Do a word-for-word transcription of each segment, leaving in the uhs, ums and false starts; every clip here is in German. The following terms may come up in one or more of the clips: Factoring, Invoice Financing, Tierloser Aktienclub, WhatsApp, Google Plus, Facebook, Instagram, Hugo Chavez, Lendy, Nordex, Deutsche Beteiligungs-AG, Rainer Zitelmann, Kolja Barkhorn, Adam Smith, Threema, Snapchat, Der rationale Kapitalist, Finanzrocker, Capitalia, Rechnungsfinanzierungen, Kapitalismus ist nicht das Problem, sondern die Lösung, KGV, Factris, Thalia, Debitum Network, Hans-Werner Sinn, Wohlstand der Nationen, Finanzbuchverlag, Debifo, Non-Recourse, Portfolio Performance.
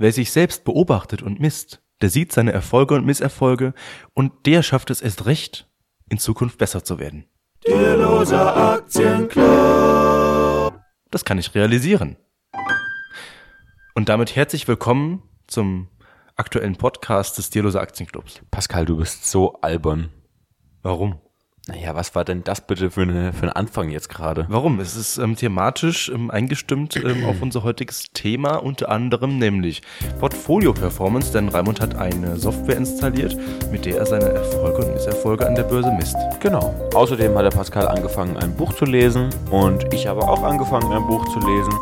Wer sich selbst beobachtet und misst, der sieht seine Erfolge und Misserfolge und der schafft es erst recht, in Zukunft besser zu werden. Tierloser Aktienclub. Das kann ich realisieren. Und damit herzlich willkommen zum aktuellen Podcast des Tierloser Aktienclubs. Pascal, du bist so albern. Warum? Naja, was war denn das bitte für, eine, für einen Anfang jetzt gerade? Warum? Es ist ähm, thematisch ähm, eingestimmt ähm, auf unser heutiges Thema, unter anderem nämlich Portfolio Performance, denn Raimund hat eine Software installiert, mit der er seine Erfolge und Misserfolge an der Börse misst. Genau. Außerdem hat der Pascal angefangen, ein Buch zu lesen und ich habe auch angefangen, ein Buch zu lesen.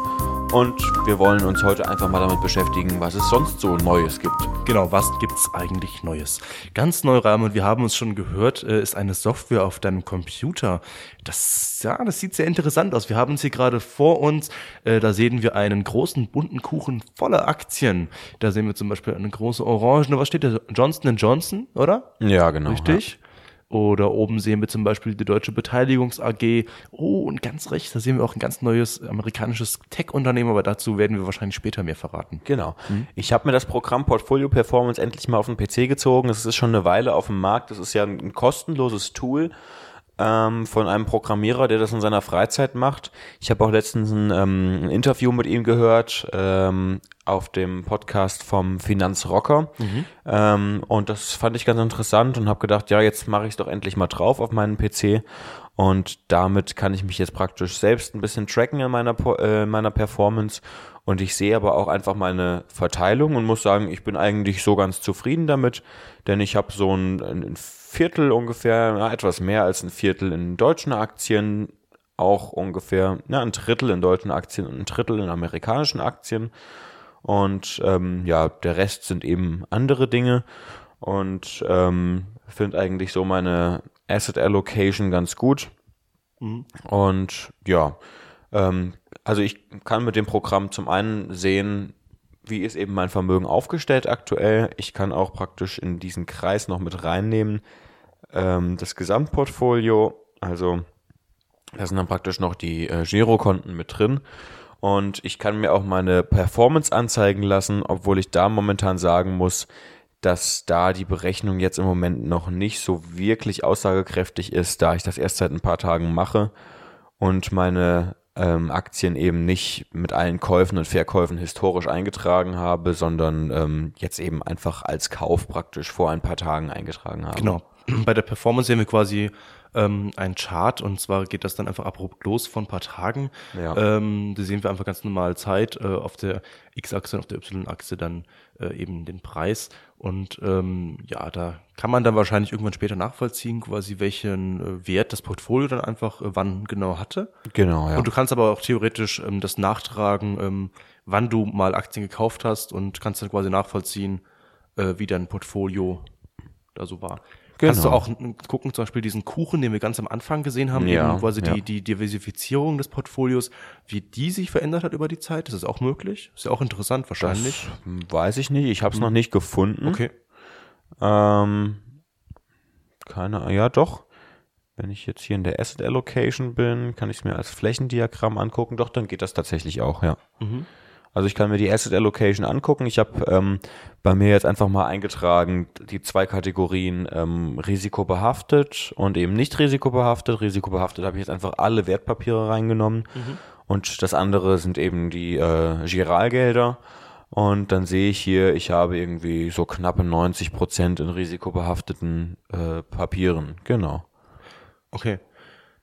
Und wir wollen uns heute einfach mal damit beschäftigen, was es sonst so Neues gibt. Genau, was gibt's eigentlich Neues? Ganz neu, Raimund, und wir haben uns schon gehört, ist eine Software auf deinem Computer. Das, ja, das sieht sehr interessant aus. Wir haben es hier gerade vor uns. Da sehen wir einen großen bunten Kuchen voller Aktien. Da sehen wir zum Beispiel eine große Orange. Was steht da? Johnson and Johnson, oder? Ja, genau. Richtig. Ja. Oder oben sehen wir zum Beispiel die Deutsche Beteiligungs-A G. Oh, und ganz rechts, da sehen wir auch ein ganz neues amerikanisches Tech-Unternehmen, aber dazu werden wir wahrscheinlich später mehr verraten. Genau. Mhm. Ich habe mir das Programm Portfolio Performance endlich mal auf den P C gezogen. Es ist schon eine Weile auf dem Markt. Das ist ja ein kostenloses Tool ähm, von einem Programmierer, der das in seiner Freizeit macht. Ich habe auch letztens ein, ähm, ein Interview mit ihm gehört, ähm, auf dem Podcast vom Finanzrocker. Mhm. Ähm, und das fand ich ganz interessant und habe gedacht, ja, jetzt mache ich es doch endlich mal drauf auf meinen P C. Und damit kann ich mich jetzt praktisch selbst ein bisschen tracken in meiner, äh, meiner Performance. Und ich sehe aber auch einfach meine Verteilung und muss sagen, ich bin eigentlich so ganz zufrieden damit, denn ich habe so ein, ein Viertel ungefähr, na, etwas mehr als ein Viertel in deutschen Aktien, auch ungefähr na, ein Drittel in deutschen Aktien und ein Drittel in amerikanischen Aktien. Und ähm, ja, der Rest sind eben andere Dinge und ähm, finde eigentlich so meine Asset Allocation ganz gut. Mhm. Und ja, ähm, also ich kann mit dem Programm zum einen sehen, wie ist eben mein Vermögen aufgestellt aktuell. Ich kann auch praktisch in diesen Kreis noch mit reinnehmen, ähm, das Gesamtportfolio. Also da sind dann praktisch noch die äh, Girokonten mit drin. Und ich kann mir auch meine Performance anzeigen lassen, obwohl ich da momentan sagen muss, dass da die Berechnung jetzt im Moment noch nicht so wirklich aussagekräftig ist, da ich das erst seit ein paar Tagen mache und meine ähm, Aktien eben nicht mit allen Käufen und Verkäufen historisch eingetragen habe, sondern ähm, jetzt eben einfach als Kauf praktisch vor ein paar Tagen eingetragen habe. Genau. Bei der Performance sehen wir quasi ähm, einen Chart und zwar geht das dann einfach abrupt los von ein paar Tagen. Ja. Ähm, da sehen wir einfach ganz normal Zeit, äh, auf der X-Achse und auf der Y-Achse dann äh, eben den Preis. Und ähm, ja, da kann man dann wahrscheinlich irgendwann später nachvollziehen, quasi welchen äh, Wert das Portfolio dann einfach äh, wann genau hatte. Genau, ja. Und du kannst aber auch theoretisch ähm, das nachtragen, ähm, wann du mal Aktien gekauft hast und kannst dann quasi nachvollziehen, äh, wie dein Portfolio da so war. Genau. Kannst du auch gucken, zum Beispiel diesen Kuchen, den wir ganz am Anfang gesehen haben, ja, eben, also ja. die, die Diversifizierung des Portfolios, wie die sich verändert hat über die Zeit, ist das auch möglich? Ist ja auch interessant wahrscheinlich. Das weiß ich nicht, ich habe es hm. noch nicht gefunden. Okay. Ähm, keine, ja doch, wenn ich jetzt hier in der Asset Allocation bin, kann ich es mir als Flächendiagramm angucken, doch, dann geht das tatsächlich auch, ja. Mhm. Also ich kann mir die Asset Allocation angucken. Ich habe ähm, bei mir jetzt einfach mal eingetragen, die zwei Kategorien ähm, risikobehaftet und eben nicht risikobehaftet. Risikobehaftet habe ich jetzt einfach alle Wertpapiere reingenommen mhm. und das andere sind eben die äh, Giralgelder. Und dann sehe ich hier, ich habe irgendwie so knappe neunzig Prozent in risikobehafteten äh, Papieren. Genau. Okay.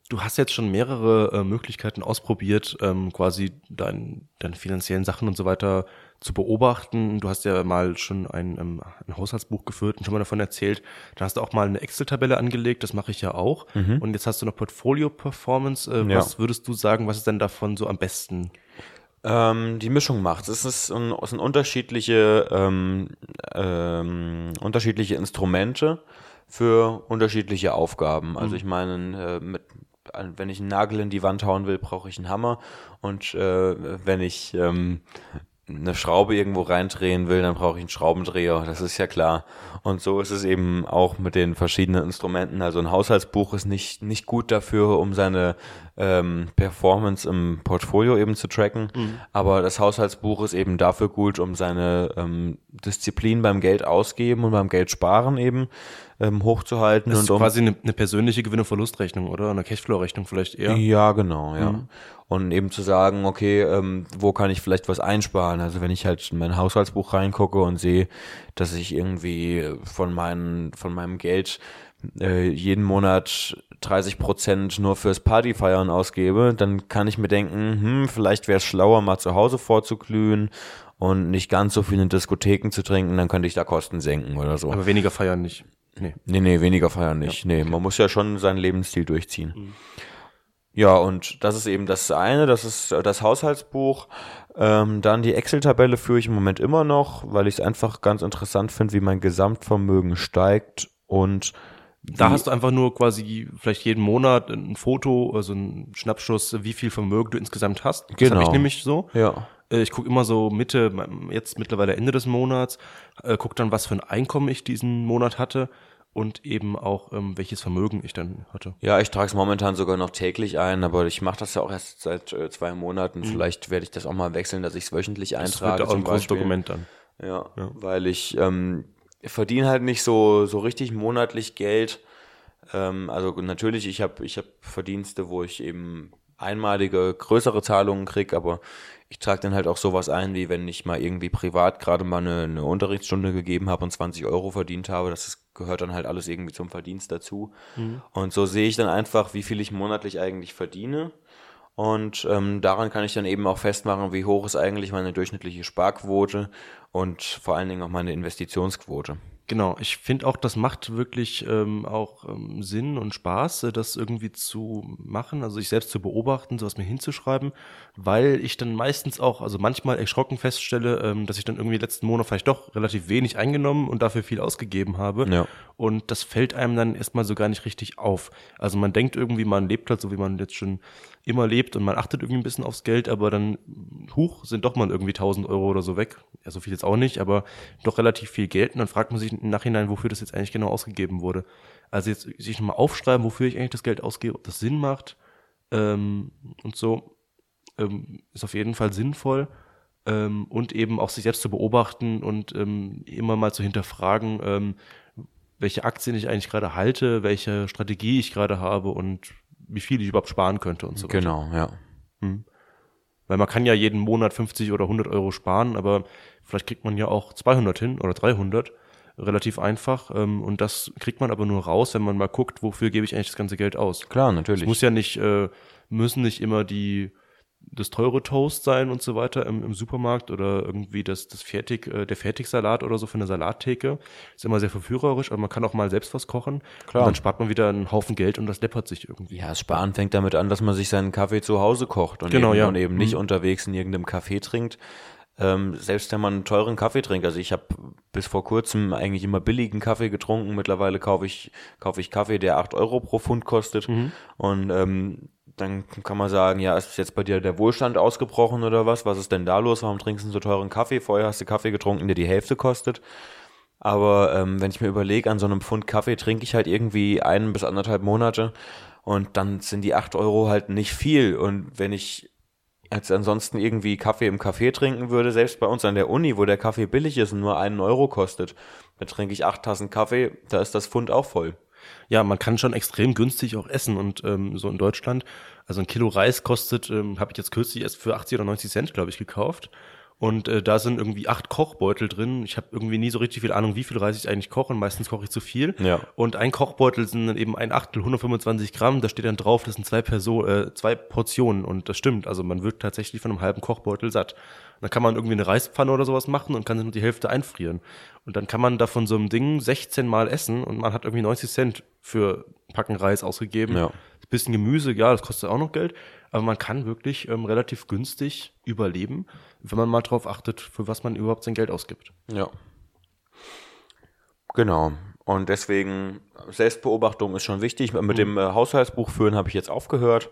Du hast jetzt schon mehrere äh, Möglichkeiten ausprobiert, ähm, quasi dein, deine finanziellen Sachen und so weiter zu beobachten. Du hast ja mal schon ein, ähm, ein Haushaltsbuch geführt und schon mal davon erzählt. Dann hast du auch mal eine Excel-Tabelle angelegt, das mache ich ja auch. Mhm. Und jetzt hast du noch Portfolio-Performance. Äh, ja. Was würdest du sagen, was ist denn davon so am besten? Ähm, die Mischung macht es. Es sind unterschiedliche, ähm, ähm, unterschiedliche Instrumente für unterschiedliche Aufgaben. Also mhm. ich meine, äh, mit wenn ich einen Nagel in die Wand hauen will, brauche ich einen Hammer und äh, wenn ich ähm, eine Schraube irgendwo reindrehen will, dann brauche ich einen Schraubendreher, das ist ja klar. Und so ist es eben auch mit den verschiedenen Instrumenten. Also ein Haushaltsbuch ist nicht nicht gut dafür, um seine ähm, Performance im Portfolio eben zu tracken. Mhm. Aber das Haushaltsbuch ist eben dafür gut, um seine ähm, Disziplin beim Geld ausgeben und beim Geld sparen eben ähm, hochzuhalten. Das ist und quasi um, eine, eine persönliche Gewinn- und Verlustrechnung, oder? Eine Cashflow-Rechnung vielleicht eher. Ja, genau, ja. Mhm. Und eben zu sagen, okay, ähm, wo kann ich vielleicht was einsparen? Also wenn ich halt in mein Haushaltsbuch reingucke und sehe, dass ich irgendwie von, meinen, von meinem Geld äh, jeden Monat dreißig Prozent nur fürs Partyfeiern ausgebe, dann kann ich mir denken, hm, vielleicht wäre es schlauer, mal zu Hause vorzuglühen und nicht ganz so viel in Diskotheken zu trinken, dann könnte ich da Kosten senken oder so. Aber weniger feiern nicht. Nee, nee, nee weniger feiern nicht. Ja. Nee, man muss ja schon seinen Lebensstil durchziehen. Mhm. Ja, und das ist eben das eine, das ist das Haushaltsbuch. Ähm, dann die Excel-Tabelle führe ich im Moment immer noch, weil ich es einfach ganz interessant finde, wie mein Gesamtvermögen steigt. Und da hast du einfach nur quasi vielleicht jeden Monat ein Foto, also einen Schnappschuss, wie viel Vermögen du insgesamt hast. Das genau. Habe ich nämlich so. Ja. Ich gucke immer so Mitte, jetzt mittlerweile Ende des Monats, gucke dann, was für ein Einkommen ich diesen Monat hatte. Und eben auch, ähm, welches Vermögen ich dann hatte. Ja, ich trage es momentan sogar noch täglich ein, aber ich mache das ja auch erst seit äh, zwei Monaten. Mhm. Vielleicht werde ich das auch mal wechseln, dass ich es wöchentlich eintrage. Das wird auch ein großes Dokument dann. Ja, ja. Weil ich ähm, verdiene halt nicht so so richtig monatlich Geld. Ähm, also natürlich, ich habe ich hab Verdienste, wo ich eben einmalige, größere Zahlungen kriege, aber ich trage dann halt auch sowas ein, wie wenn ich mal irgendwie privat gerade mal eine, eine Unterrichtsstunde gegeben habe und zwanzig Euro verdient habe. Das ist gehört dann halt alles irgendwie zum Verdienst dazu. Mhm. Und so sehe ich dann einfach, wie viel ich monatlich eigentlich verdiene. Und ähm, daran kann ich dann eben auch festmachen, wie hoch ist eigentlich meine durchschnittliche Sparquote und vor allen Dingen auch meine Investitionsquote. Genau, ich finde auch, das macht wirklich ähm, auch ähm, Sinn und Spaß, äh, das irgendwie zu machen, also sich selbst zu beobachten, sowas mir hinzuschreiben, weil ich dann meistens auch, also manchmal erschrocken feststelle, ähm, dass ich dann irgendwie letzten Monat vielleicht doch relativ wenig eingenommen und dafür viel ausgegeben habe. Ja. Und das fällt einem dann erstmal so gar nicht richtig auf. Also man denkt irgendwie, man lebt halt so, wie man jetzt schon immer lebt und man achtet irgendwie ein bisschen aufs Geld, aber dann, huch, sind doch mal irgendwie tausend Euro oder so weg. Ja, so viel jetzt auch nicht, aber doch relativ viel Geld. Und dann fragt man sich im Nachhinein, wofür das jetzt eigentlich genau ausgegeben wurde. Also jetzt sich nochmal aufschreiben, wofür ich eigentlich das Geld ausgebe, ob das Sinn macht ähm, und so, ähm, ist auf jeden Fall sinnvoll. Ähm, und eben auch sich selbst zu beobachten und ähm, immer mal zu hinterfragen, ähm, welche Aktien ich eigentlich gerade halte, welche Strategie ich gerade habe und wie viel ich überhaupt sparen könnte und so weiter. Genau, ja. Hm. Weil man kann ja jeden Monat fünfzig oder hundert Euro sparen, aber vielleicht kriegt man ja auch zweihundert hin oder dreihundert. Relativ einfach ähm, und das kriegt man aber nur raus, wenn man mal guckt, wofür gebe ich eigentlich das ganze Geld aus. Klar, natürlich. Es muss ja nicht, äh, müssen nicht immer die das teure Toast sein und so weiter im, im Supermarkt oder irgendwie das, das Fertig, äh, der Fertigsalat oder so für eine Salattheke. Ist immer sehr verführerisch, aber man kann auch mal selbst was kochen. Klar. Und dann spart man wieder einen Haufen Geld und das läppert sich irgendwie. Ja, das Sparen fängt damit an, dass man sich seinen Kaffee zu Hause kocht und genau, eben, ja. und eben nicht mhm. unterwegs in irgendeinem Café trinkt. Ähm, selbst wenn man einen teuren Kaffee trinkt, also ich habe bis vor kurzem eigentlich immer billigen Kaffee getrunken, mittlerweile kaufe ich kaufe ich Kaffee, der acht Euro pro Pfund kostet mhm. und ähm, dann kann man sagen, ja, ist jetzt bei dir der Wohlstand ausgebrochen oder was, was ist denn da los, warum trinkst du so teuren Kaffee, vorher hast du Kaffee getrunken, der die Hälfte kostet. Aber ähm, wenn ich mir überlege, an so einem Pfund Kaffee trinke ich halt irgendwie einen bis anderthalb Monate und dann sind die acht Euro halt nicht viel. Und wenn ich als ansonsten irgendwie Kaffee im Café trinken würde, selbst bei uns an der Uni, wo der Kaffee billig ist und nur einen Euro kostet, dann trinke ich acht Tassen Kaffee, da ist das Pfund auch voll. Ja, man kann schon extrem günstig auch essen und ähm, so in Deutschland, also ein Kilo Reis kostet, ähm, habe ich jetzt kürzlich erst für achtzig oder neunzig Cent, glaube ich, gekauft. Und äh, da sind irgendwie acht Kochbeutel drin. Ich habe irgendwie nie so richtig viel Ahnung, wie viel Reis ich eigentlich koche. Und meistens koche ich zu viel. Ja. Und ein Kochbeutel sind dann eben ein Achtel, hundertfünfundzwanzig Gramm. Da steht dann drauf, das sind zwei Perso- äh, zwei Portionen. Und das stimmt. Also man wird tatsächlich von einem halben Kochbeutel satt. Und dann kann man irgendwie eine Reispfanne oder sowas machen und kann dann nur die Hälfte einfrieren. Und dann kann man da von so einem Ding sechzehn Mal essen und man hat irgendwie neunzig Cent für ein Packen Reis ausgegeben. Ja. Ein bisschen Gemüse, ja, das kostet auch noch Geld. Aber man kann wirklich ähm, relativ günstig überleben, wenn man mal drauf achtet, für was man überhaupt sein Geld ausgibt. Ja. Genau. Und deswegen, Selbstbeobachtung ist schon wichtig. Mit mhm. dem äh, Haushaltsbuch führen habe ich jetzt aufgehört,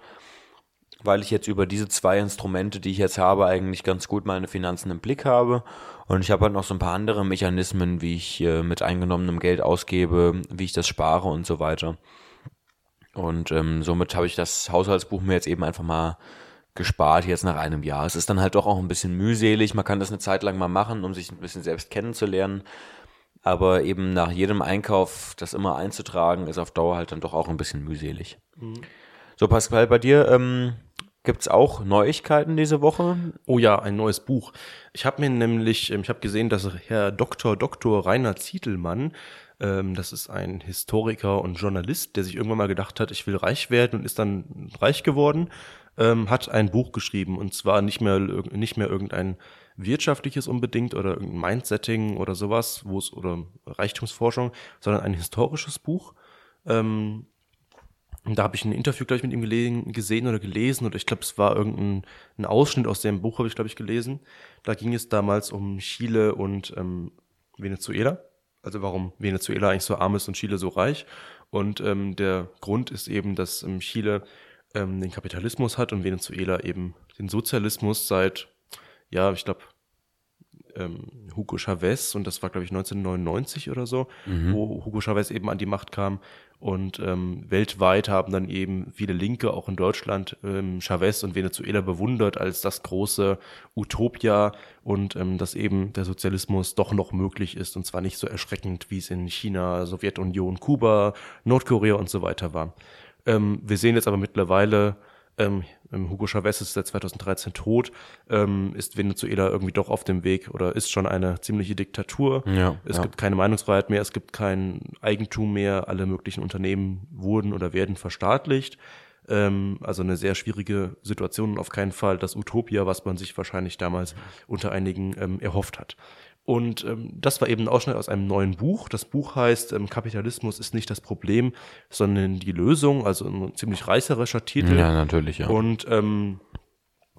weil ich jetzt über diese zwei Instrumente, die ich jetzt habe, eigentlich ganz gut meine Finanzen im Blick habe. Und ich habe halt noch so ein paar andere Mechanismen, wie ich äh, mit eingenommenem Geld ausgebe, wie ich das spare und so weiter. Und ähm, somit habe ich das Haushaltsbuch mir jetzt eben einfach mal gespart, jetzt nach einem Jahr. Es ist dann halt doch auch ein bisschen mühselig. Man kann das eine Zeit lang mal machen, um sich ein bisschen selbst kennenzulernen. Aber eben nach jedem Einkauf das immer einzutragen, ist auf Dauer halt dann doch auch ein bisschen mühselig. Mhm. So, Pascal, bei dir ähm, gibt es auch Neuigkeiten diese Woche? Oh ja, ein neues Buch. Ich habe mir nämlich, ich habe gesehen, dass Herr Doktor Doktor Rainer Zitelmann, das ist ein Historiker und Journalist, der sich irgendwann mal gedacht hat, ich will reich werden, und ist dann reich geworden, ähm, hat ein Buch geschrieben, und zwar nicht mehr, nicht mehr irgendein wirtschaftliches unbedingt oder irgendein Mindsetting oder sowas, wo es, oder Reichtumsforschung, sondern ein historisches Buch. Ähm, da habe ich ein Interview, glaube ich, mit ihm gelegen, gesehen oder gelesen, oder ich glaube, es war irgendein ein Ausschnitt aus dem Buch, habe ich, glaube ich, gelesen. Da ging es damals um Chile und ähm, Venezuela. Also warum Venezuela eigentlich so arm ist und Chile so reich. Und ähm, der Grund ist eben, dass ähm, Chile ähm, den Kapitalismus hat und Venezuela eben den Sozialismus seit, ja, ich glaube, ähm, Hugo Chavez, und das war, glaube ich, neunzehnhundertneunundneunzig oder so, mhm. wo Hugo Chavez eben an die Macht kam. Und ähm, weltweit haben dann eben viele Linke, auch in Deutschland, ähm, Chavez und Venezuela bewundert als das große Utopia, und ähm, dass eben der Sozialismus doch noch möglich ist, und zwar nicht so erschreckend, wie es in China, Sowjetunion, Kuba, Nordkorea und so weiter war. Ähm, wir sehen jetzt aber mittlerweile, ähm, Hugo Chavez ist seit zweitausenddreizehn tot, ähm, ist Venezuela irgendwie doch auf dem Weg, oder ist schon eine ziemliche Diktatur. Ja, es ja. gibt keine Meinungsfreiheit mehr, es gibt kein Eigentum mehr, alle möglichen Unternehmen wurden oder werden verstaatlicht. Ähm, also eine sehr schwierige Situation, und auf keinen Fall das Utopia, was man sich wahrscheinlich damals unter einigen ähm, erhofft hat. Und ähm, das war eben ein Ausschnitt aus einem neuen Buch. Das Buch heißt ähm, Kapitalismus ist nicht das Problem, sondern die Lösung. Also ein ziemlich reißerischer Titel. Ja, natürlich, ja. Und ähm,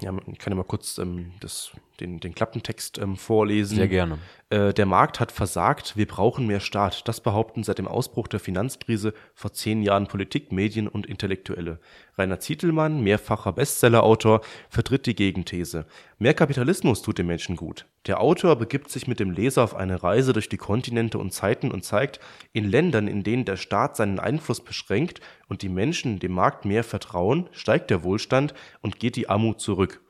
ja, ich kann ja mal kurz ähm, das, den, den Klappentext ähm, vorlesen. Sehr gerne. Äh, der Markt hat versagt, wir brauchen mehr Staat. Das behaupten seit dem Ausbruch der Finanzkrise vor zehn Jahren Politik, Medien und Intellektuelle. Rainer Zitelmann, mehrfacher Bestsellerautor, vertritt die Gegenthese. Mehr Kapitalismus tut den Menschen gut. Der Autor begibt sich mit dem Leser auf eine Reise durch die Kontinente und Zeiten und zeigt, in Ländern, in denen der Staat seinen Einfluss beschränkt und die Menschen dem Markt mehr vertrauen, steigt der Wohlstand und geht die Armut zurück.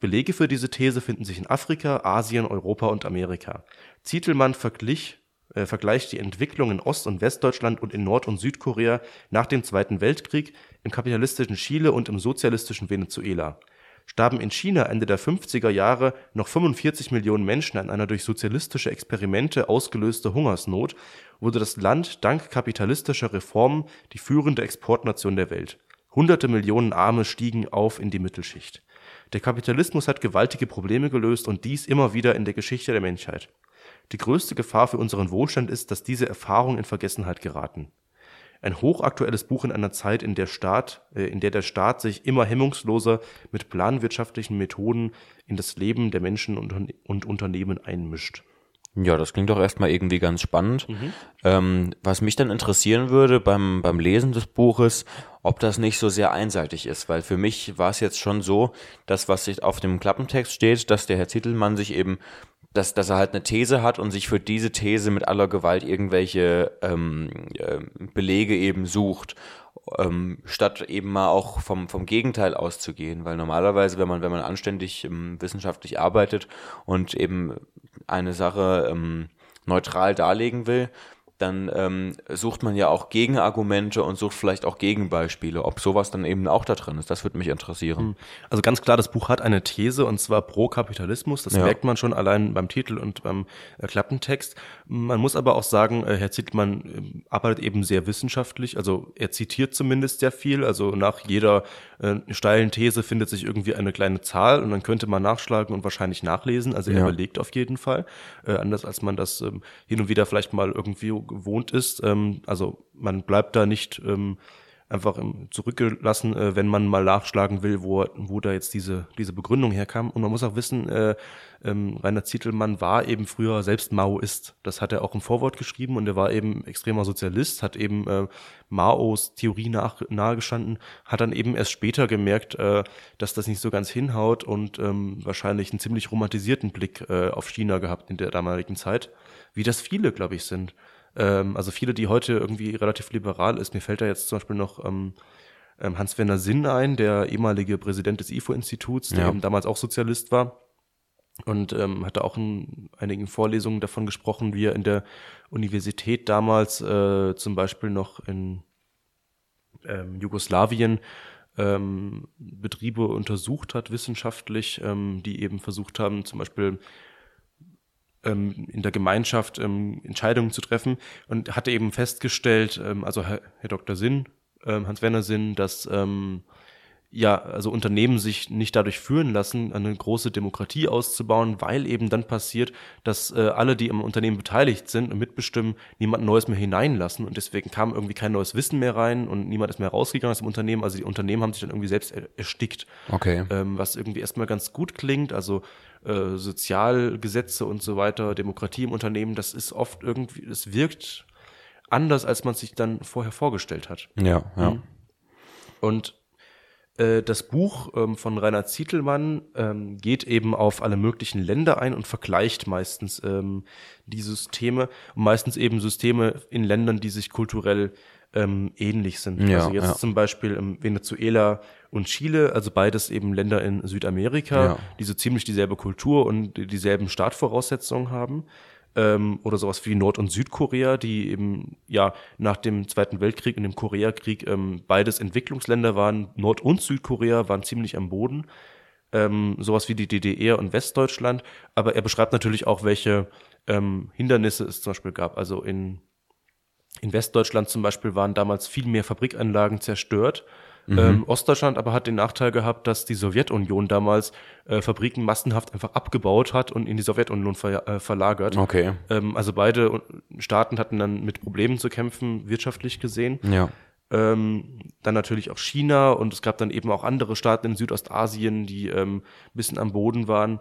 Belege für diese These finden sich in Afrika, Asien, Europa und Amerika. Zitelmann verglich, äh, vergleicht die Entwicklung in Ost- und Westdeutschland und in Nord- und Südkorea nach dem Zweiten Weltkrieg, im kapitalistischen Chile und im sozialistischen Venezuela. Starben in China Ende der fünfziger Jahre noch fünfundvierzig Millionen Menschen an einer durch sozialistische Experimente ausgelöste Hungersnot, wurde das Land dank kapitalistischer Reformen die führende Exportnation der Welt. Hunderte Millionen Arme stiegen auf in die Mittelschicht. Der Kapitalismus hat gewaltige Probleme gelöst, und dies immer wieder in der Geschichte der Menschheit. Die größte Gefahr für unseren Wohlstand ist, dass diese Erfahrungen in Vergessenheit geraten. Ein hochaktuelles Buch in einer Zeit, in der Staat, äh, in der der Staat sich immer hemmungsloser mit planwirtschaftlichen Methoden in das Leben der Menschen und, und Unternehmen einmischt. Ja, das klingt doch erstmal irgendwie ganz spannend. Mhm. Ähm, was mich dann interessieren würde beim, beim Lesen des Buches, ob das nicht so sehr einseitig ist, weil für mich war es jetzt schon so, dass was sich auf dem Klappentext steht, dass der Herr Zitelmann sich eben, dass, dass er halt eine These hat und sich für diese These mit aller Gewalt irgendwelche ähm, äh, Belege eben sucht, ähm, statt eben mal auch vom, vom Gegenteil auszugehen, weil normalerweise, wenn man, wenn man anständig ähm, wissenschaftlich arbeitet und eben eine Sache ähm, neutral darlegen will, dann ähm, sucht man ja auch Gegenargumente und sucht vielleicht auch Gegenbeispiele, ob sowas dann eben auch da drin ist. Das würde mich interessieren. Also ganz klar, das Buch hat eine These, und zwar pro Kapitalismus. Das ja. merkt man schon allein beim Titel und beim äh, Klappentext. Man muss aber auch sagen, äh, Herr Zitelmann äh, arbeitet eben sehr wissenschaftlich. Also er zitiert zumindest sehr viel. Also nach jeder äh, steilen These findet sich irgendwie eine kleine Zahl, und dann könnte man nachschlagen und wahrscheinlich nachlesen. Also er ja. überlegt auf jeden Fall. Äh, anders als man das äh, hin und wieder vielleicht mal irgendwie gewohnt ist. Also man bleibt da nicht einfach zurückgelassen, wenn man mal nachschlagen will, wo, wo da jetzt diese, diese Begründung herkam. Und man muss auch wissen, Rainer Zitelmann war eben früher selbst Maoist. Das hat er auch im Vorwort geschrieben, und er war eben extremer Sozialist, hat eben Maos Theorie nach, nahegestanden, hat dann eben erst später gemerkt, dass das nicht so ganz hinhaut, und wahrscheinlich einen ziemlich romantisierten Blick auf China gehabt in der damaligen Zeit, wie das viele, glaube ich, sind. ähm, also viele, die heute irgendwie relativ liberal ist. Mir fällt da jetzt zum Beispiel noch ähm, Hans-Werner Sinn ein, der ehemalige Präsident des I F O-Instituts, der ja. eben damals auch Sozialist war. Und ähm, hat da auch in einigen Vorlesungen davon gesprochen, wie er in der Universität damals äh, zum Beispiel noch in ähm, Jugoslawien ähm, Betriebe untersucht hat, wissenschaftlich, ähm, die eben versucht haben, zum Beispiel ähm, in der Gemeinschaft ähm, Entscheidungen zu treffen. Und hatte eben festgestellt, ähm, also Herr, Herr Doktor Sinn, ähm, Hans-Werner Sinn, dass... Ähm, ja, also Unternehmen sich nicht dadurch führen lassen, eine große Demokratie auszubauen, weil eben dann passiert, dass äh, alle, die im Unternehmen beteiligt sind und mitbestimmen, niemand Neues mehr hineinlassen und deswegen kam irgendwie kein neues Wissen mehr rein und niemand ist mehr rausgegangen aus dem Unternehmen, also die Unternehmen haben sich dann irgendwie selbst er- erstickt, okay. ähm, was irgendwie erstmal ganz gut klingt, also äh, Sozialgesetze und so weiter, Demokratie im Unternehmen, das ist oft irgendwie, das wirkt anders, als man sich dann vorher vorgestellt hat. Ja, ja. Mhm. Und das Buch von Rainer Zitelmann geht eben auf alle möglichen Länder ein und vergleicht meistens die Systeme, meistens eben Systeme in Ländern, die sich kulturell ähnlich sind. Ja, also jetzt ja. zum Beispiel Venezuela und Chile, also beides eben Länder in Südamerika, ja. die so ziemlich dieselbe Kultur und dieselben Startvoraussetzungen haben. Oder sowas wie Nord- und Südkorea, die eben ja nach dem Zweiten Weltkrieg und dem Koreakrieg ähm, beides Entwicklungsländer waren. Nord- und Südkorea waren ziemlich am Boden. Ähm, sowas wie die D D R und Westdeutschland. Aber er beschreibt natürlich auch, welche ähm, Hindernisse es zum Beispiel gab. Also in, in Westdeutschland zum Beispiel waren damals viel mehr Fabrikanlagen zerstört. Mhm. Ähm, Ostdeutschland aber hat den Nachteil gehabt, dass die Sowjetunion damals äh, Fabriken massenhaft einfach abgebaut hat und in die Sowjetunion ver- äh, verlagert. Okay. Ähm, also beide Staaten hatten dann mit Problemen zu kämpfen, wirtschaftlich gesehen. Ja. Ähm, dann natürlich auch China und es gab dann eben auch andere Staaten in Südostasien, die ähm, ein bisschen am Boden waren.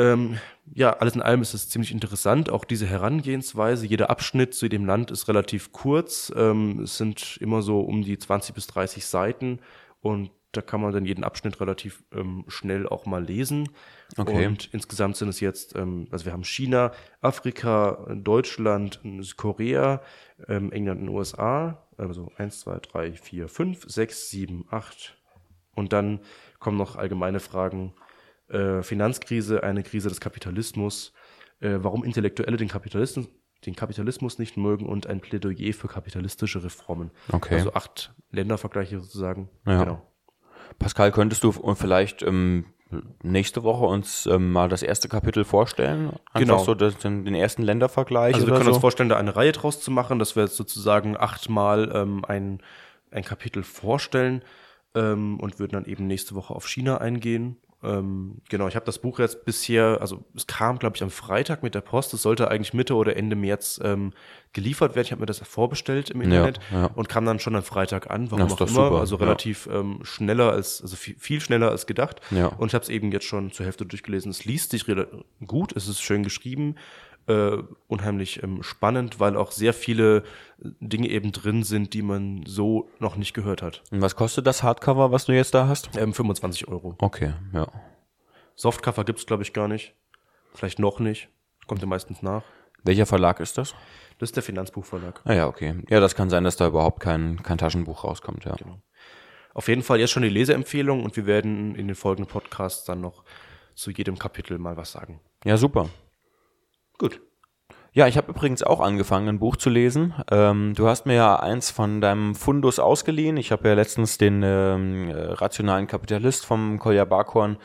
Ähm, ja, alles in allem ist es ziemlich interessant, auch diese Herangehensweise, jeder Abschnitt zu dem Land ist relativ kurz, ähm, es sind immer so um die zwanzig bis dreißig Seiten und da kann man dann jeden Abschnitt relativ ähm, schnell auch mal lesen. Okay. Und insgesamt sind es jetzt, ähm, also wir haben China, Afrika, Deutschland, Korea, ähm, England und U S A, also eins, zwei, drei, vier, fünf, sechs, sieben, acht und dann kommen noch allgemeine Fragen. Äh, Finanzkrise, eine Krise des Kapitalismus, äh, warum Intellektuelle den Kapitalisten, den Kapitalismus nicht mögen und ein Plädoyer für kapitalistische Reformen. Okay. Also acht Ländervergleiche sozusagen. Ja. Genau. Pascal, könntest du vielleicht ähm, nächste Woche uns ähm, mal das erste Kapitel vorstellen? Einfach genau. So das, den, den ersten Ländervergleich. Also wir können so? uns vorstellen, da eine Reihe draus zu machen, dass wir jetzt sozusagen achtmal ähm, ein, ein Kapitel vorstellen ähm, und würden dann eben nächste Woche auf China eingehen. Ähm, genau, ich habe das Buch jetzt bisher, also es kam, glaube ich, am Freitag mit der Post, es sollte eigentlich Mitte oder Ende März ähm, geliefert werden, ich habe mir das vorbestellt im Internet ja, ja. und kam dann schon am Freitag an, warum ja, auch immer, super. also relativ ja. ähm, schneller als, also viel, viel schneller als gedacht ja. und ich habe es eben jetzt schon zur Hälfte durchgelesen, es liest sich re- gut, es ist schön geschrieben, äh, unheimlich ähm, spannend, weil auch sehr viele Dinge eben drin sind, die man so noch nicht gehört hat. Und was kostet das Hardcover, was du jetzt da hast? Ähm, fünfundzwanzig Euro. Okay, ja. Softcover gibt's, glaube ich, gar nicht. Vielleicht noch nicht. Kommt ja meistens nach. Welcher Verlag ist das? Das ist der Finanzbuchverlag. Ah ja, okay. Ja, das kann sein, dass da überhaupt kein, kein Taschenbuch rauskommt, ja. Genau. Auf jeden Fall jetzt schon die Leseempfehlung und wir werden in den folgenden Podcasts dann noch zu jedem Kapitel mal was sagen. Ja, super. Gut. Ja, ich habe übrigens auch angefangen, ein Buch zu lesen. Ähm, du hast mir ja eins von deinem Fundus ausgeliehen. Ich habe ja letztens den ähm, rationalen Kapitalist vom Kolja Barkhorn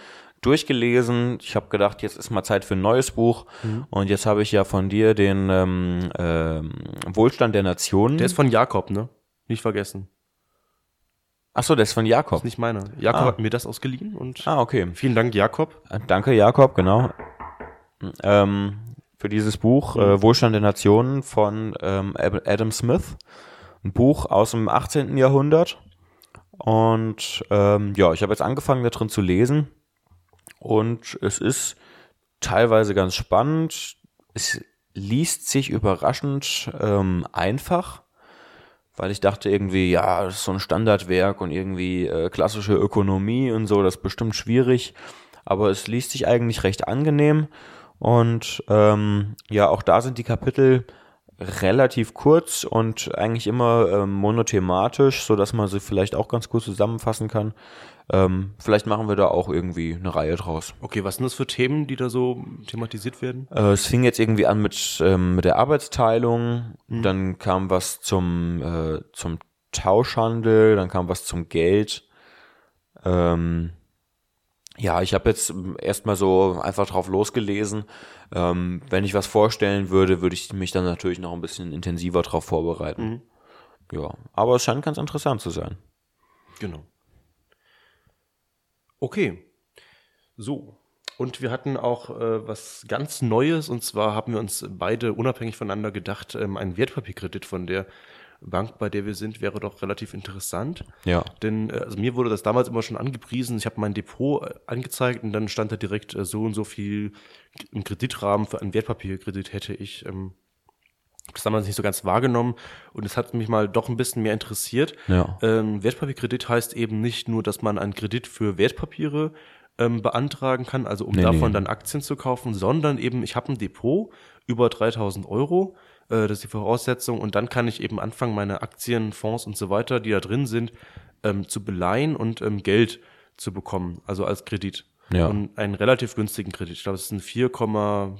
durchgelesen. Ich habe gedacht, jetzt ist mal Zeit für ein neues Buch. Mhm. Und jetzt habe ich ja von dir den ähm, äh, Wohlstand der Nationen. Der ist von Jakob, ne? Nicht vergessen. Ach so, der ist von Jakob. Das ist nicht meiner. Jakob ah. hat mir das ausgeliehen. Und ah, okay. Vielen Dank, Jakob. Danke, Jakob, genau. Ähm, für dieses Buch äh, Wohlstand der Nationen von ähm, Adam Smith. Ein Buch aus dem achtzehnten. Jahrhundert. Und ähm, ja, ich habe jetzt angefangen, da drin zu lesen. Und es ist teilweise ganz spannend. Es liest sich überraschend ähm, einfach, weil ich dachte irgendwie, ja, das ist so ein Standardwerk und irgendwie äh, klassische Ökonomie und so, das ist bestimmt schwierig. Aber es liest sich eigentlich recht angenehm. Und ähm, ja, auch da sind die Kapitel relativ kurz und eigentlich immer ähm, monothematisch, sodass man sie vielleicht auch ganz kurz zusammenfassen kann. Ähm, vielleicht machen wir da auch irgendwie eine Reihe draus. Okay, was sind das für Themen, die da so thematisiert werden? Äh, es fing jetzt irgendwie an mit, ähm, mit der Arbeitsteilung, mhm. dann kam was zum, äh, zum Tauschhandel, dann kam was zum Geld. Ähm, ja, ich habe jetzt erstmal so einfach drauf losgelesen. Ähm, wenn ich was vorstellen würde, würde ich mich dann natürlich noch ein bisschen intensiver drauf vorbereiten. Mhm. Ja, aber es scheint ganz interessant zu sein. Genau. Okay, so. Und wir hatten auch äh, was ganz Neues, und zwar haben wir uns beide unabhängig voneinander gedacht, ähm, ein Wertpapierkredit von der Bank, bei der wir sind, wäre doch relativ interessant. Ja. Denn also mir wurde das damals immer schon angepriesen. Ich habe mein Depot angezeigt und dann stand da direkt äh, so und so viel im Kreditrahmen für einen Wertpapierkredit hätte ich. Ähm, das damals nicht so ganz wahrgenommen und es hat mich mal doch ein bisschen mehr interessiert. Ja. Ähm, Wertpapierkredit heißt eben nicht nur, dass man einen Kredit für Wertpapiere ähm, beantragen kann, also um nee, davon nee. dann Aktien zu kaufen, sondern eben, ich habe ein Depot über dreitausend Euro, äh, das ist die Voraussetzung und dann kann ich eben anfangen, meine Aktien, Fonds und so weiter, die da drin sind, ähm, zu beleihen und ähm, Geld zu bekommen, also als Kredit. Ja. Und einen relativ günstigen Kredit. Ich glaube, es ist ein vier Komma neun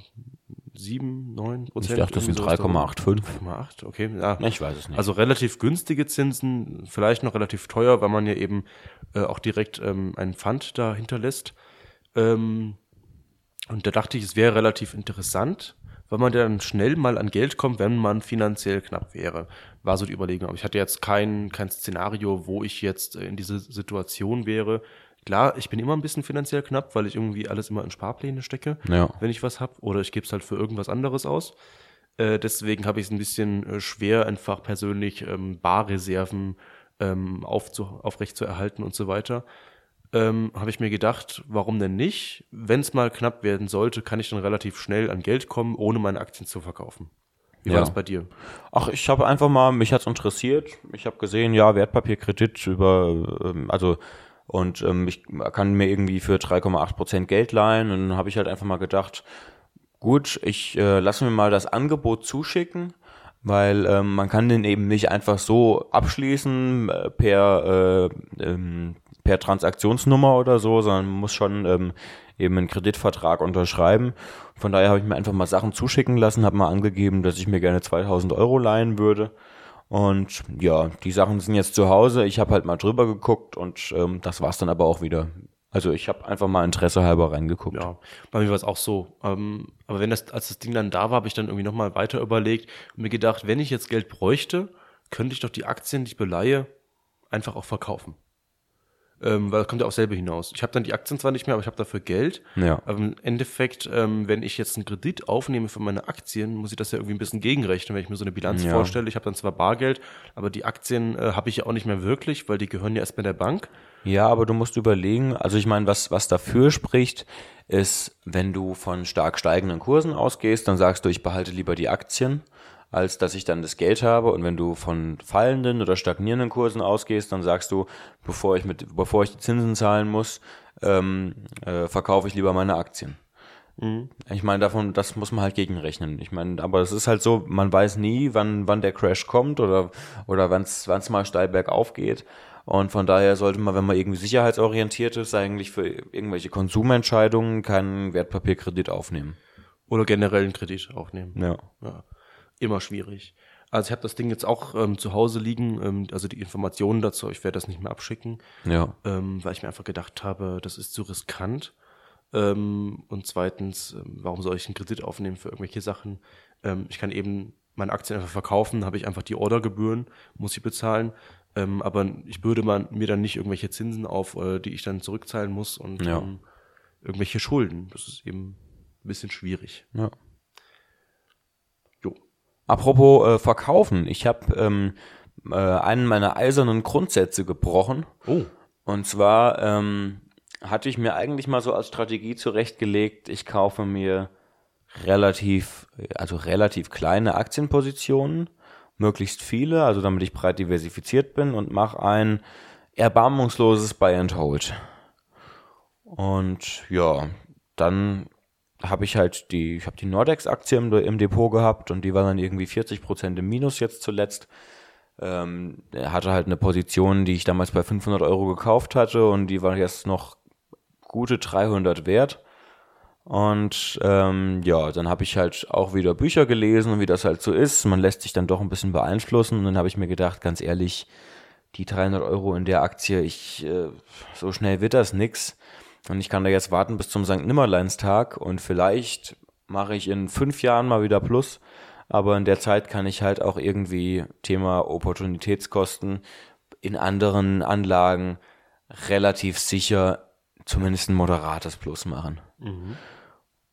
sieben Prozent. Ich dachte, das sind drei Komma fünfundachtzig. drei Komma acht, okay. Ja. Ich weiß es nicht. Also relativ günstige Zinsen, vielleicht noch relativ teuer, weil man ja eben äh, auch direkt ähm, einen Pfand da hinterlässt. Ähm, und da dachte ich, es wäre relativ interessant, weil man dann schnell mal an Geld kommt, wenn man finanziell knapp wäre. War so die Überlegung. Aber ich hatte jetzt kein, kein Szenario, wo ich jetzt in diese Situation wäre. Klar, ich bin immer ein bisschen finanziell knapp, weil ich irgendwie alles immer in Sparpläne stecke, ja. wenn ich was habe. Oder ich gebe es halt für irgendwas anderes aus. Äh, deswegen habe ich es ein bisschen äh, schwer, einfach persönlich ähm, Barreserven ähm, aufzu- aufrechtzuerhalten und so weiter. Ähm, habe ich mir gedacht, warum denn nicht? Wenn es mal knapp werden sollte, kann ich dann relativ schnell an Geld kommen, ohne meine Aktien zu verkaufen. Wie war ja. das bei dir? Ach, ich habe einfach mal, mich hat es interessiert. Ich habe gesehen, ja, Wertpapierkredit über, ähm, also Und ähm, ich kann mir irgendwie für drei Komma acht Prozent Geld leihen. Und dann habe ich halt einfach mal gedacht, gut, ich äh, lasse mir mal das Angebot zuschicken, weil ähm, man kann den eben nicht einfach so abschließen äh, per, äh, ähm, per Transaktionsnummer oder so, sondern man muss schon ähm, eben einen Kreditvertrag unterschreiben. Von daher habe ich mir einfach mal Sachen zuschicken lassen, habe mal angegeben, dass ich mir gerne zweitausend Euro leihen würde. Und ja, die Sachen sind jetzt zu Hause. Ich habe halt mal drüber geguckt und ähm, das war's dann aber auch wieder. Also ich habe einfach mal Interesse halber reingeguckt. Ja, bei mir war es auch so. Ähm, aber wenn das, als das Ding dann da war, habe ich dann irgendwie nochmal weiter überlegt und mir gedacht, wenn ich jetzt Geld bräuchte, könnte ich doch die Aktien, die ich beleihe, einfach auch verkaufen. Ähm, weil das kommt ja auch selber hinaus. Ich habe dann die Aktien zwar nicht mehr, aber ich habe dafür Geld. Ja. Aber im Endeffekt, ähm, wenn ich jetzt einen Kredit aufnehme für meine Aktien, muss ich das ja irgendwie ein bisschen gegenrechnen, wenn ich mir so eine Bilanz ja. vorstelle. Ich habe dann zwar Bargeld, aber die Aktien äh, habe ich ja auch nicht mehr wirklich, weil die gehören ja erst bei der Bank. Ja, aber du musst überlegen, also ich meine, was, was dafür spricht, ist, wenn du von stark steigenden Kursen ausgehst, dann sagst du, ich behalte lieber die Aktien, als dass ich dann das Geld habe. Und wenn du von fallenden oder stagnierenden Kursen ausgehst, dann sagst du, bevor ich mit, bevor ich die Zinsen zahlen muss, ähm, äh, verkaufe ich lieber meine Aktien. Mhm. Ich meine, davon, das muss man halt gegenrechnen. Ich meine, aber es ist halt so, man weiß nie, wann, wann der Crash kommt oder, oder wann es mal steil bergauf geht. Und von daher sollte man, wenn man irgendwie sicherheitsorientiert ist, eigentlich für irgendwelche Konsumentscheidungen keinen Wertpapierkredit aufnehmen. Oder generell einen Kredit aufnehmen. Ja. ja. Immer schwierig. Also ich habe das Ding jetzt auch ähm, zu Hause liegen, ähm, also die Informationen dazu, ich werde das nicht mehr abschicken, ja. ähm, weil ich mir einfach gedacht habe, das ist zu riskant. Ähm, und zweitens, ähm, warum soll ich einen Kredit aufnehmen für irgendwelche Sachen? Ähm, ich kann eben meine Aktien einfach verkaufen, habe ich einfach die Ordergebühren, muss ich bezahlen. Ähm, aber ich bürde man, mir dann nicht irgendwelche Zinsen auf, äh, die ich dann zurückzahlen muss und ja. ähm, irgendwelche Schulden. Das ist eben ein bisschen schwierig. Ja. Apropos äh, verkaufen, ich habe ähm, äh, einen meiner eisernen Grundsätze gebrochen. Oh. Und zwar ähm, hatte ich mir eigentlich mal so als Strategie zurechtgelegt, ich kaufe mir relativ, also relativ kleine Aktienpositionen, möglichst viele, also damit ich breit diversifiziert bin und mache ein erbarmungsloses Buy and Hold. Und ja, dann habe ich halt die, ich habe die Nordex-Aktie im, im Depot gehabt und die war dann irgendwie vierzig Prozent im Minus jetzt zuletzt. Ähm, er hatte halt eine Position, die ich damals bei fünfhundert Euro gekauft hatte und die war jetzt noch gute dreihundert wert. Und ähm, ja, dann habe ich halt auch wieder Bücher gelesen und wie das halt so ist. Man lässt sich dann doch ein bisschen beeinflussen und dann habe ich mir gedacht, ganz ehrlich, die dreihundert Euro in der Aktie, ich äh, so schnell wird das nix. Und ich kann da jetzt warten bis zum Sankt Nimmerleinstag und vielleicht mache ich in fünf Jahren mal wieder Plus. Aber in der Zeit kann ich halt auch irgendwie Thema Opportunitätskosten in anderen Anlagen relativ sicher zumindest ein moderates Plus machen. Mhm.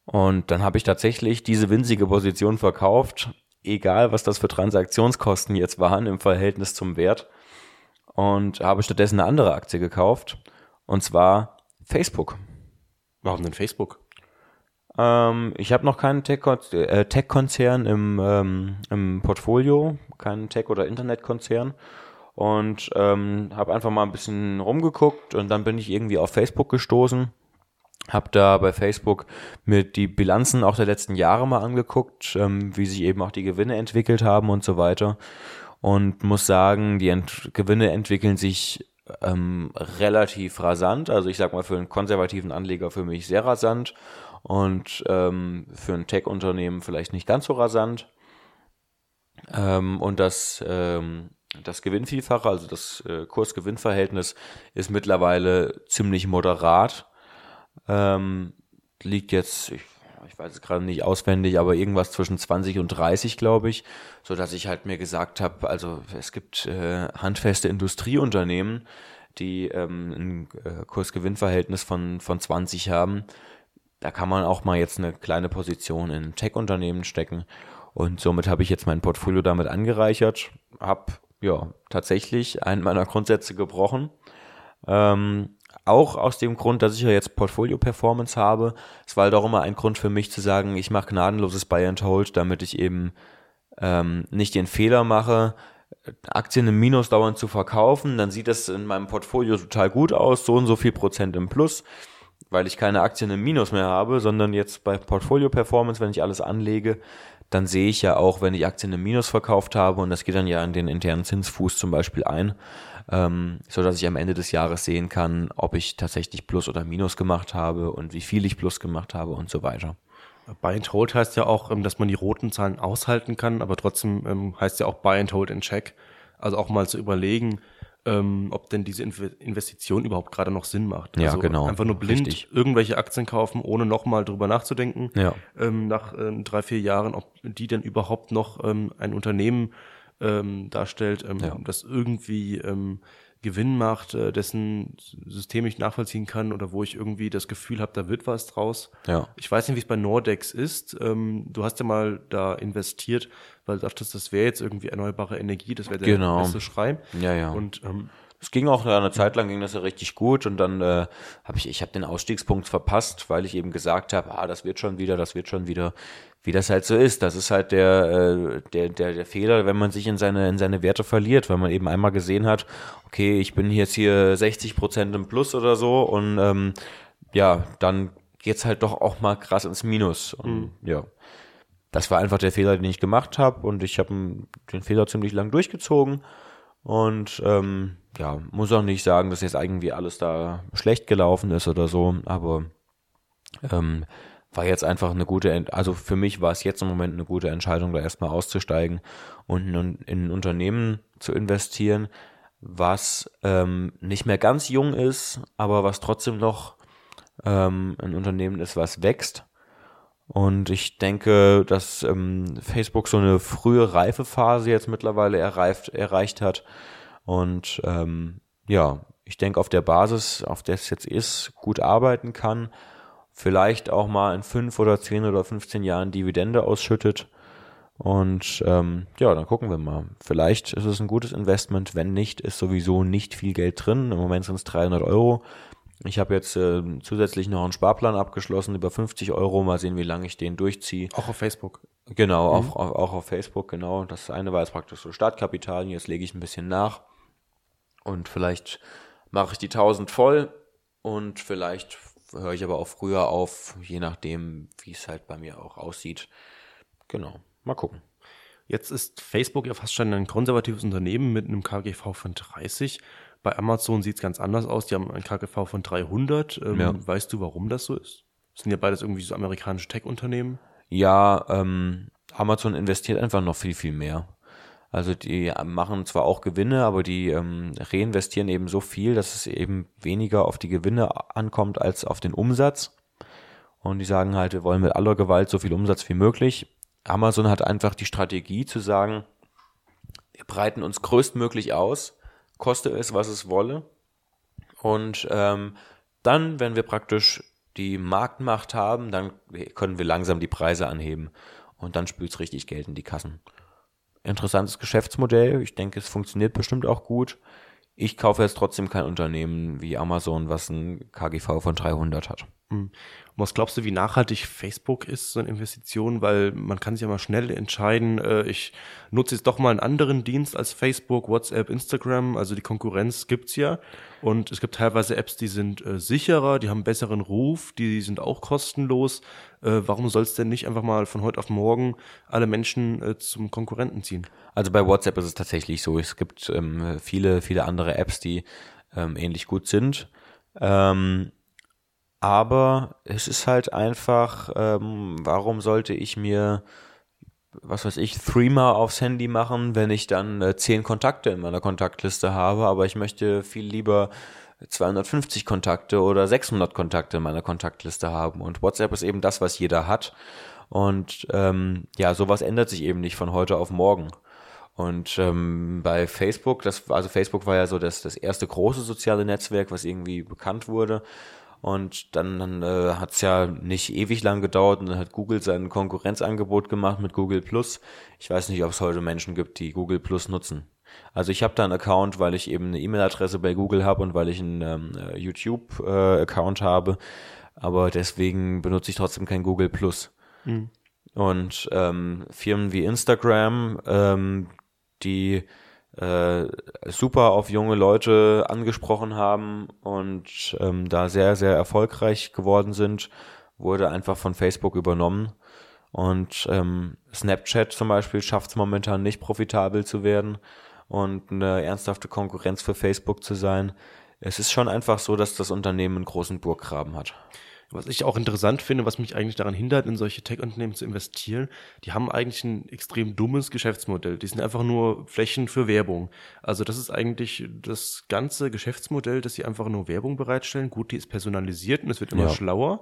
Und dann habe ich tatsächlich diese winzige Position verkauft, egal was das für Transaktionskosten jetzt waren im Verhältnis zum Wert. Und habe stattdessen eine andere Aktie gekauft, und zwar Facebook. Warum denn Facebook? Ähm, ich habe noch keinen Tech-Konzern im, ähm, im Portfolio, keinen Tech- oder Internetkonzern, und ähm, habe einfach mal ein bisschen rumgeguckt und dann bin ich irgendwie auf Facebook gestoßen, habe da bei Facebook mir die Bilanzen auch der letzten Jahre mal angeguckt, ähm, wie sich eben auch die Gewinne entwickelt haben und so weiter, und muss sagen, die Ent- Gewinne entwickeln sich Ähm, relativ rasant, also ich sag mal für einen konservativen Anleger für mich sehr rasant und ähm, für ein Tech-Unternehmen vielleicht nicht ganz so rasant, ähm, und das, ähm, das Gewinnvielfache, also das äh, Kurs-Gewinn-Verhältnis ist mittlerweile ziemlich moderat, ähm, liegt jetzt, ich, ich weiß es gerade nicht auswendig, aber irgendwas zwischen zwanzig und dreißig, glaube ich, so dass ich halt mir gesagt habe, also es gibt äh, handfeste Industrieunternehmen, die ähm, ein äh, Kursgewinnverhältnis von, von zwanzig haben. Da kann man auch mal jetzt eine kleine Position in ein Tech-Unternehmen stecken, und somit habe ich jetzt mein Portfolio damit angereichert, habe ja tatsächlich einen meiner Grundsätze gebrochen. Ähm, Auch aus dem Grund, dass ich ja jetzt Portfolio Performance habe. Es war doch immer ein Grund für mich zu sagen, ich mache gnadenloses Buy and Hold, damit ich eben ähm, nicht den Fehler mache, Aktien im Minus dauernd zu verkaufen. Dann sieht das in meinem Portfolio total gut aus, so und so viel Prozent im Plus, weil ich keine Aktien im Minus mehr habe, sondern jetzt bei Portfolio Performance, wenn ich alles anlege, dann sehe ich ja auch, wenn ich Aktien im Minus verkauft habe, und das geht dann ja in den internen Zinsfuß zum Beispiel ein, ähm, sodass ich am Ende des Jahres sehen kann, ob ich tatsächlich Plus oder Minus gemacht habe und wie viel ich Plus gemacht habe und so weiter. Buy and Hold heißt ja auch, dass man die roten Zahlen aushalten kann, aber trotzdem heißt ja auch Buy and Hold in Check. Also auch mal zu überlegen, Ähm, ob denn diese Investition überhaupt gerade noch Sinn macht. Also ja, genau. Einfach nur blind Richtig. irgendwelche Aktien kaufen, ohne nochmal drüber nachzudenken, ja. ähm, nach ähm, drei, vier Jahren, ob die denn überhaupt noch ähm, ein Unternehmen ähm, darstellt, ähm, ja. das irgendwie ähm, Gewinn macht, äh, dessen System ich nachvollziehen kann oder wo ich irgendwie das Gefühl habe, da wird was draus. Ja. Ich weiß nicht, wie es bei Nordex ist. Ähm, du hast ja mal da investiert, weil du dachtest, das wäre jetzt irgendwie erneuerbare Energie, das wäre der genau. beste Schrei. Ja, ja. Und ähm, es ging auch eine Zeit lang, ging das ja richtig gut, und dann äh, habe ich, ich habe den Ausstiegspunkt verpasst, weil ich eben gesagt habe, ah, das wird schon wieder, das wird schon wieder, wie das halt so ist. Das ist halt der, äh, der, der, der Fehler, wenn man sich in seine, in seine Werte verliert, weil man eben einmal gesehen hat, okay, ich bin jetzt hier sechzig Prozent im Plus oder so, und ähm, ja, dann geht's halt doch auch mal krass ins Minus. Und mhm. ja. Das war einfach der Fehler, den ich gemacht habe, und ich habe den Fehler ziemlich lang durchgezogen und ähm, ja, muss auch nicht sagen, dass jetzt irgendwie alles da schlecht gelaufen ist oder so, aber ähm, war jetzt einfach eine gute, Ent- also für mich war es jetzt im Moment eine gute Entscheidung, da erstmal auszusteigen und in, in ein Unternehmen zu investieren, was ähm, nicht mehr ganz jung ist, aber was trotzdem noch ähm, ein Unternehmen ist, was wächst. Und ich denke, dass ähm, Facebook so eine frühe Reifephase jetzt mittlerweile erreicht, erreicht hat. Und ähm, ja, ich denke, auf der Basis, auf der es jetzt ist, gut arbeiten kann. Vielleicht auch mal in fünf oder zehn oder fünfzehn Jahren Dividende ausschüttet. Und ähm, ja, dann gucken wir mal. Vielleicht ist es ein gutes Investment. Wenn nicht, ist sowieso nicht viel Geld drin. Im Moment sind es dreihundert Euro. Ich habe jetzt äh, zusätzlich noch einen Sparplan abgeschlossen, über fünfzig Euro, mal sehen, wie lange ich den durchziehe. Auch auf Facebook? Genau, mhm. auf, auf, auch auf Facebook, genau. Das eine war jetzt praktisch so Startkapital, jetzt lege ich ein bisschen nach und vielleicht mache ich die tausend voll und vielleicht höre ich aber auch früher auf, je nachdem, wie es halt bei mir auch aussieht. Genau, mal gucken. Jetzt ist Facebook ja fast schon ein konservatives Unternehmen mit einem K G V von dreißig. Bei Amazon sieht es ganz anders aus. Die haben ein K G V von dreihundert. Ähm, ja. Weißt du, warum das so ist? Das sind ja beides irgendwie so amerikanische Tech-Unternehmen. Ja, ähm, Amazon investiert einfach noch viel, viel mehr. Also die machen zwar auch Gewinne, aber die ähm, reinvestieren eben so viel, dass es eben weniger auf die Gewinne ankommt als auf den Umsatz. Und die sagen halt, wir wollen mit aller Gewalt so viel Umsatz wie möglich. Amazon hat einfach die Strategie zu sagen, wir breiten uns größtmöglich aus, koste es, was es wolle. Und ähm, dann, wenn wir praktisch die Marktmacht haben, dann können wir langsam die Preise anheben. Und dann spült es richtig Geld in die Kassen. Interessantes Geschäftsmodell. Ich denke, es funktioniert bestimmt auch gut. Ich kaufe jetzt trotzdem kein Unternehmen wie Amazon, was ein K G V von dreihundert hat. Und was glaubst du, wie nachhaltig Facebook ist, so eine Investition? Weil man kann sich ja mal schnell entscheiden, ich nutze jetzt doch mal einen anderen Dienst als Facebook, WhatsApp, Instagram. Also die Konkurrenz gibt's ja. Und es gibt teilweise Apps, die sind sicherer, die haben besseren Ruf, die sind auch kostenlos. Warum soll es denn nicht einfach mal von heute auf morgen alle Menschen zum Konkurrenten ziehen? Also bei WhatsApp ist es tatsächlich so. Es gibt ähm, viele, viele andere Apps, die ähm, ähnlich gut sind. Ähm, Aber es ist halt einfach, ähm, warum sollte ich mir, was weiß ich, Threema aufs Handy machen, wenn ich dann äh, zehn Kontakte in meiner Kontaktliste habe, aber ich möchte viel lieber zweihundertfünfzig Kontakte oder sechshundert Kontakte in meiner Kontaktliste haben. Und WhatsApp ist eben das, was jeder hat. Und ähm, ja, sowas ändert sich eben nicht von heute auf morgen. Und ähm, bei Facebook, das, also Facebook war ja so das, das erste große soziale Netzwerk, was irgendwie bekannt wurde. Und dann, dann äh, hat es ja nicht ewig lang gedauert und dann hat Google sein Konkurrenzangebot gemacht mit Google Plus. Ich weiß nicht, ob es heute Menschen gibt, die Google Plus nutzen. Also ich habe da einen Account, weil ich eben eine E-Mail-Adresse bei Google habe und weil ich einen ähm, YouTube-Account äh, habe. Aber deswegen benutze ich trotzdem kein Google Plus. Mhm. Und ähm, Firmen wie Instagram, ähm, die Äh, super auf junge Leute angesprochen haben und ähm, da sehr, sehr erfolgreich geworden sind, wurde einfach von Facebook übernommen. Und ähm, Snapchat zum Beispiel schafft es momentan nicht, profitabel zu werden und eine ernsthafte Konkurrenz für Facebook zu sein. Es ist schon einfach so, dass das Unternehmen einen großen Burggraben hat. Was ich auch interessant finde, was mich eigentlich daran hindert, in solche Tech-Unternehmen zu investieren, die haben eigentlich ein extrem dummes Geschäftsmodell. Die sind einfach nur Flächen für Werbung. Also das ist eigentlich das ganze Geschäftsmodell, dass sie einfach nur Werbung bereitstellen. Gut, die ist personalisiert und es wird immer ja. schlauer.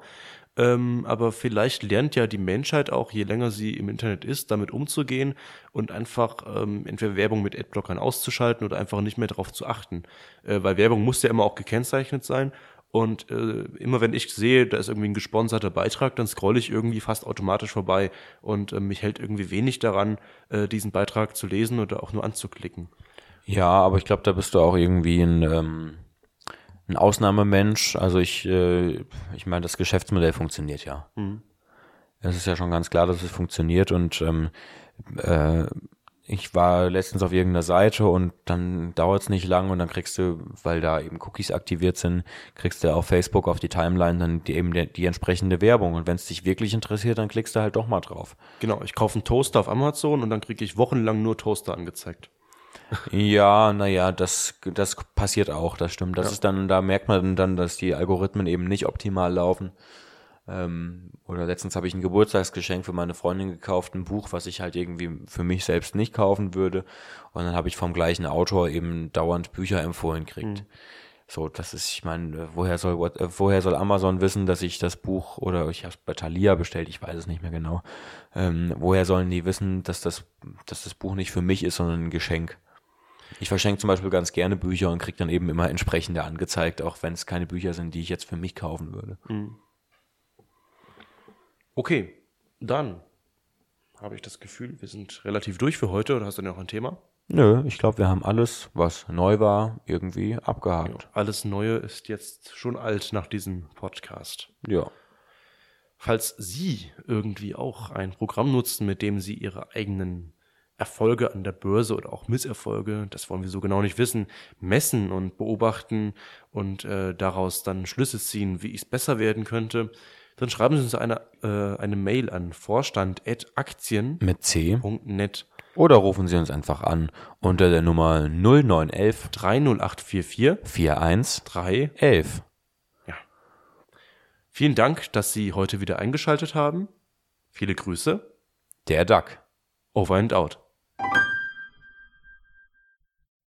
Ähm, aber vielleicht lernt ja die Menschheit auch, je länger sie im Internet ist, damit umzugehen und einfach ähm, entweder Werbung mit Adblockern auszuschalten oder einfach nicht mehr darauf zu achten. Äh, weil Werbung muss ja immer auch gekennzeichnet sein. Und äh, immer wenn ich sehe, da ist irgendwie ein gesponserter Beitrag, dann scrolle ich irgendwie fast automatisch vorbei und äh, mich hält irgendwie wenig daran, äh, diesen Beitrag zu lesen oder auch nur anzuklicken. Ja, aber ich glaube, da bist du auch irgendwie ein, ähm, ein Ausnahmemensch. Also ich, äh, ich meine, das Geschäftsmodell funktioniert ja. Mhm. Es ist ja schon ganz klar, dass es funktioniert und ähm, äh, ich war letztens auf irgendeiner Seite und dann dauert es nicht lang und dann kriegst du, weil da eben Cookies aktiviert sind, kriegst du auf Facebook, auf die Timeline dann die, eben die, die entsprechende Werbung. Und wenn es dich wirklich interessiert, dann klickst du halt doch mal drauf. Genau, ich kaufe einen Toaster auf Amazon und dann kriege ich wochenlang nur Toaster angezeigt. Ja, naja, das, das passiert auch, das stimmt. Das ja. ist dann, da merkt man dann, dass die Algorithmen eben nicht optimal laufen. Oder letztens habe ich ein Geburtstagsgeschenk für meine Freundin gekauft, ein Buch, was ich halt irgendwie für mich selbst nicht kaufen würde. Und dann habe ich vom gleichen Autor eben dauernd Bücher empfohlen kriegt. Mhm. So, das ist, ich meine, woher soll, woher soll Amazon wissen, dass ich das Buch, oder ich habe es bei Thalia bestellt, ich weiß es nicht mehr genau. Ähm, woher sollen die wissen, dass das, dass das Buch nicht für mich ist, sondern ein Geschenk? Ich verschenke zum Beispiel ganz gerne Bücher und kriege dann eben immer entsprechende angezeigt, auch wenn es keine Bücher sind, die ich jetzt für mich kaufen würde. Mhm. Okay, dann habe ich das Gefühl, wir sind relativ durch für heute. Oder hast du noch ein Thema? Nö, ich glaube, wir haben alles, was neu war, irgendwie abgehakt. Ja, alles Neue ist jetzt schon alt nach diesem Podcast. Ja. Falls Sie irgendwie auch ein Programm nutzen, mit dem Sie Ihre eigenen Erfolge an der Börse oder auch Misserfolge, das wollen wir so genau nicht wissen, messen und beobachten und äh, daraus dann Schlüsse ziehen, wie es besser werden könnte, dann schreiben Sie uns eine, äh, eine Mail an vorstand at aktien punkt net. Oder rufen Sie uns einfach an unter der Nummer null neun eins eins drei null acht vier vier vier eins drei eins eins. Ja. Vielen Dank, dass Sie heute wieder eingeschaltet haben. Viele Grüße. Der Duck. Over and out.